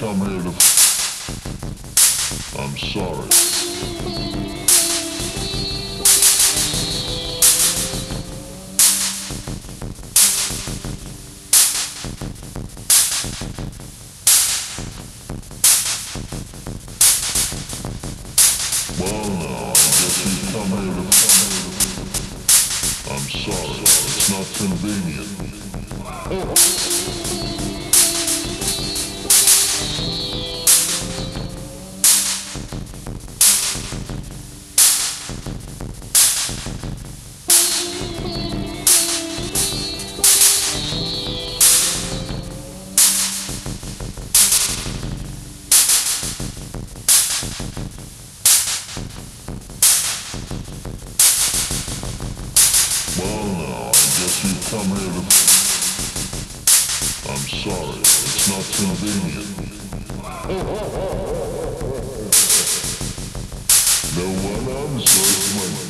come here to... I'm sorry. Well now, I guess you come here to... I'm sorry, it's not convenient. Come here to... I'm sorry, it's not convenient. No one answers me.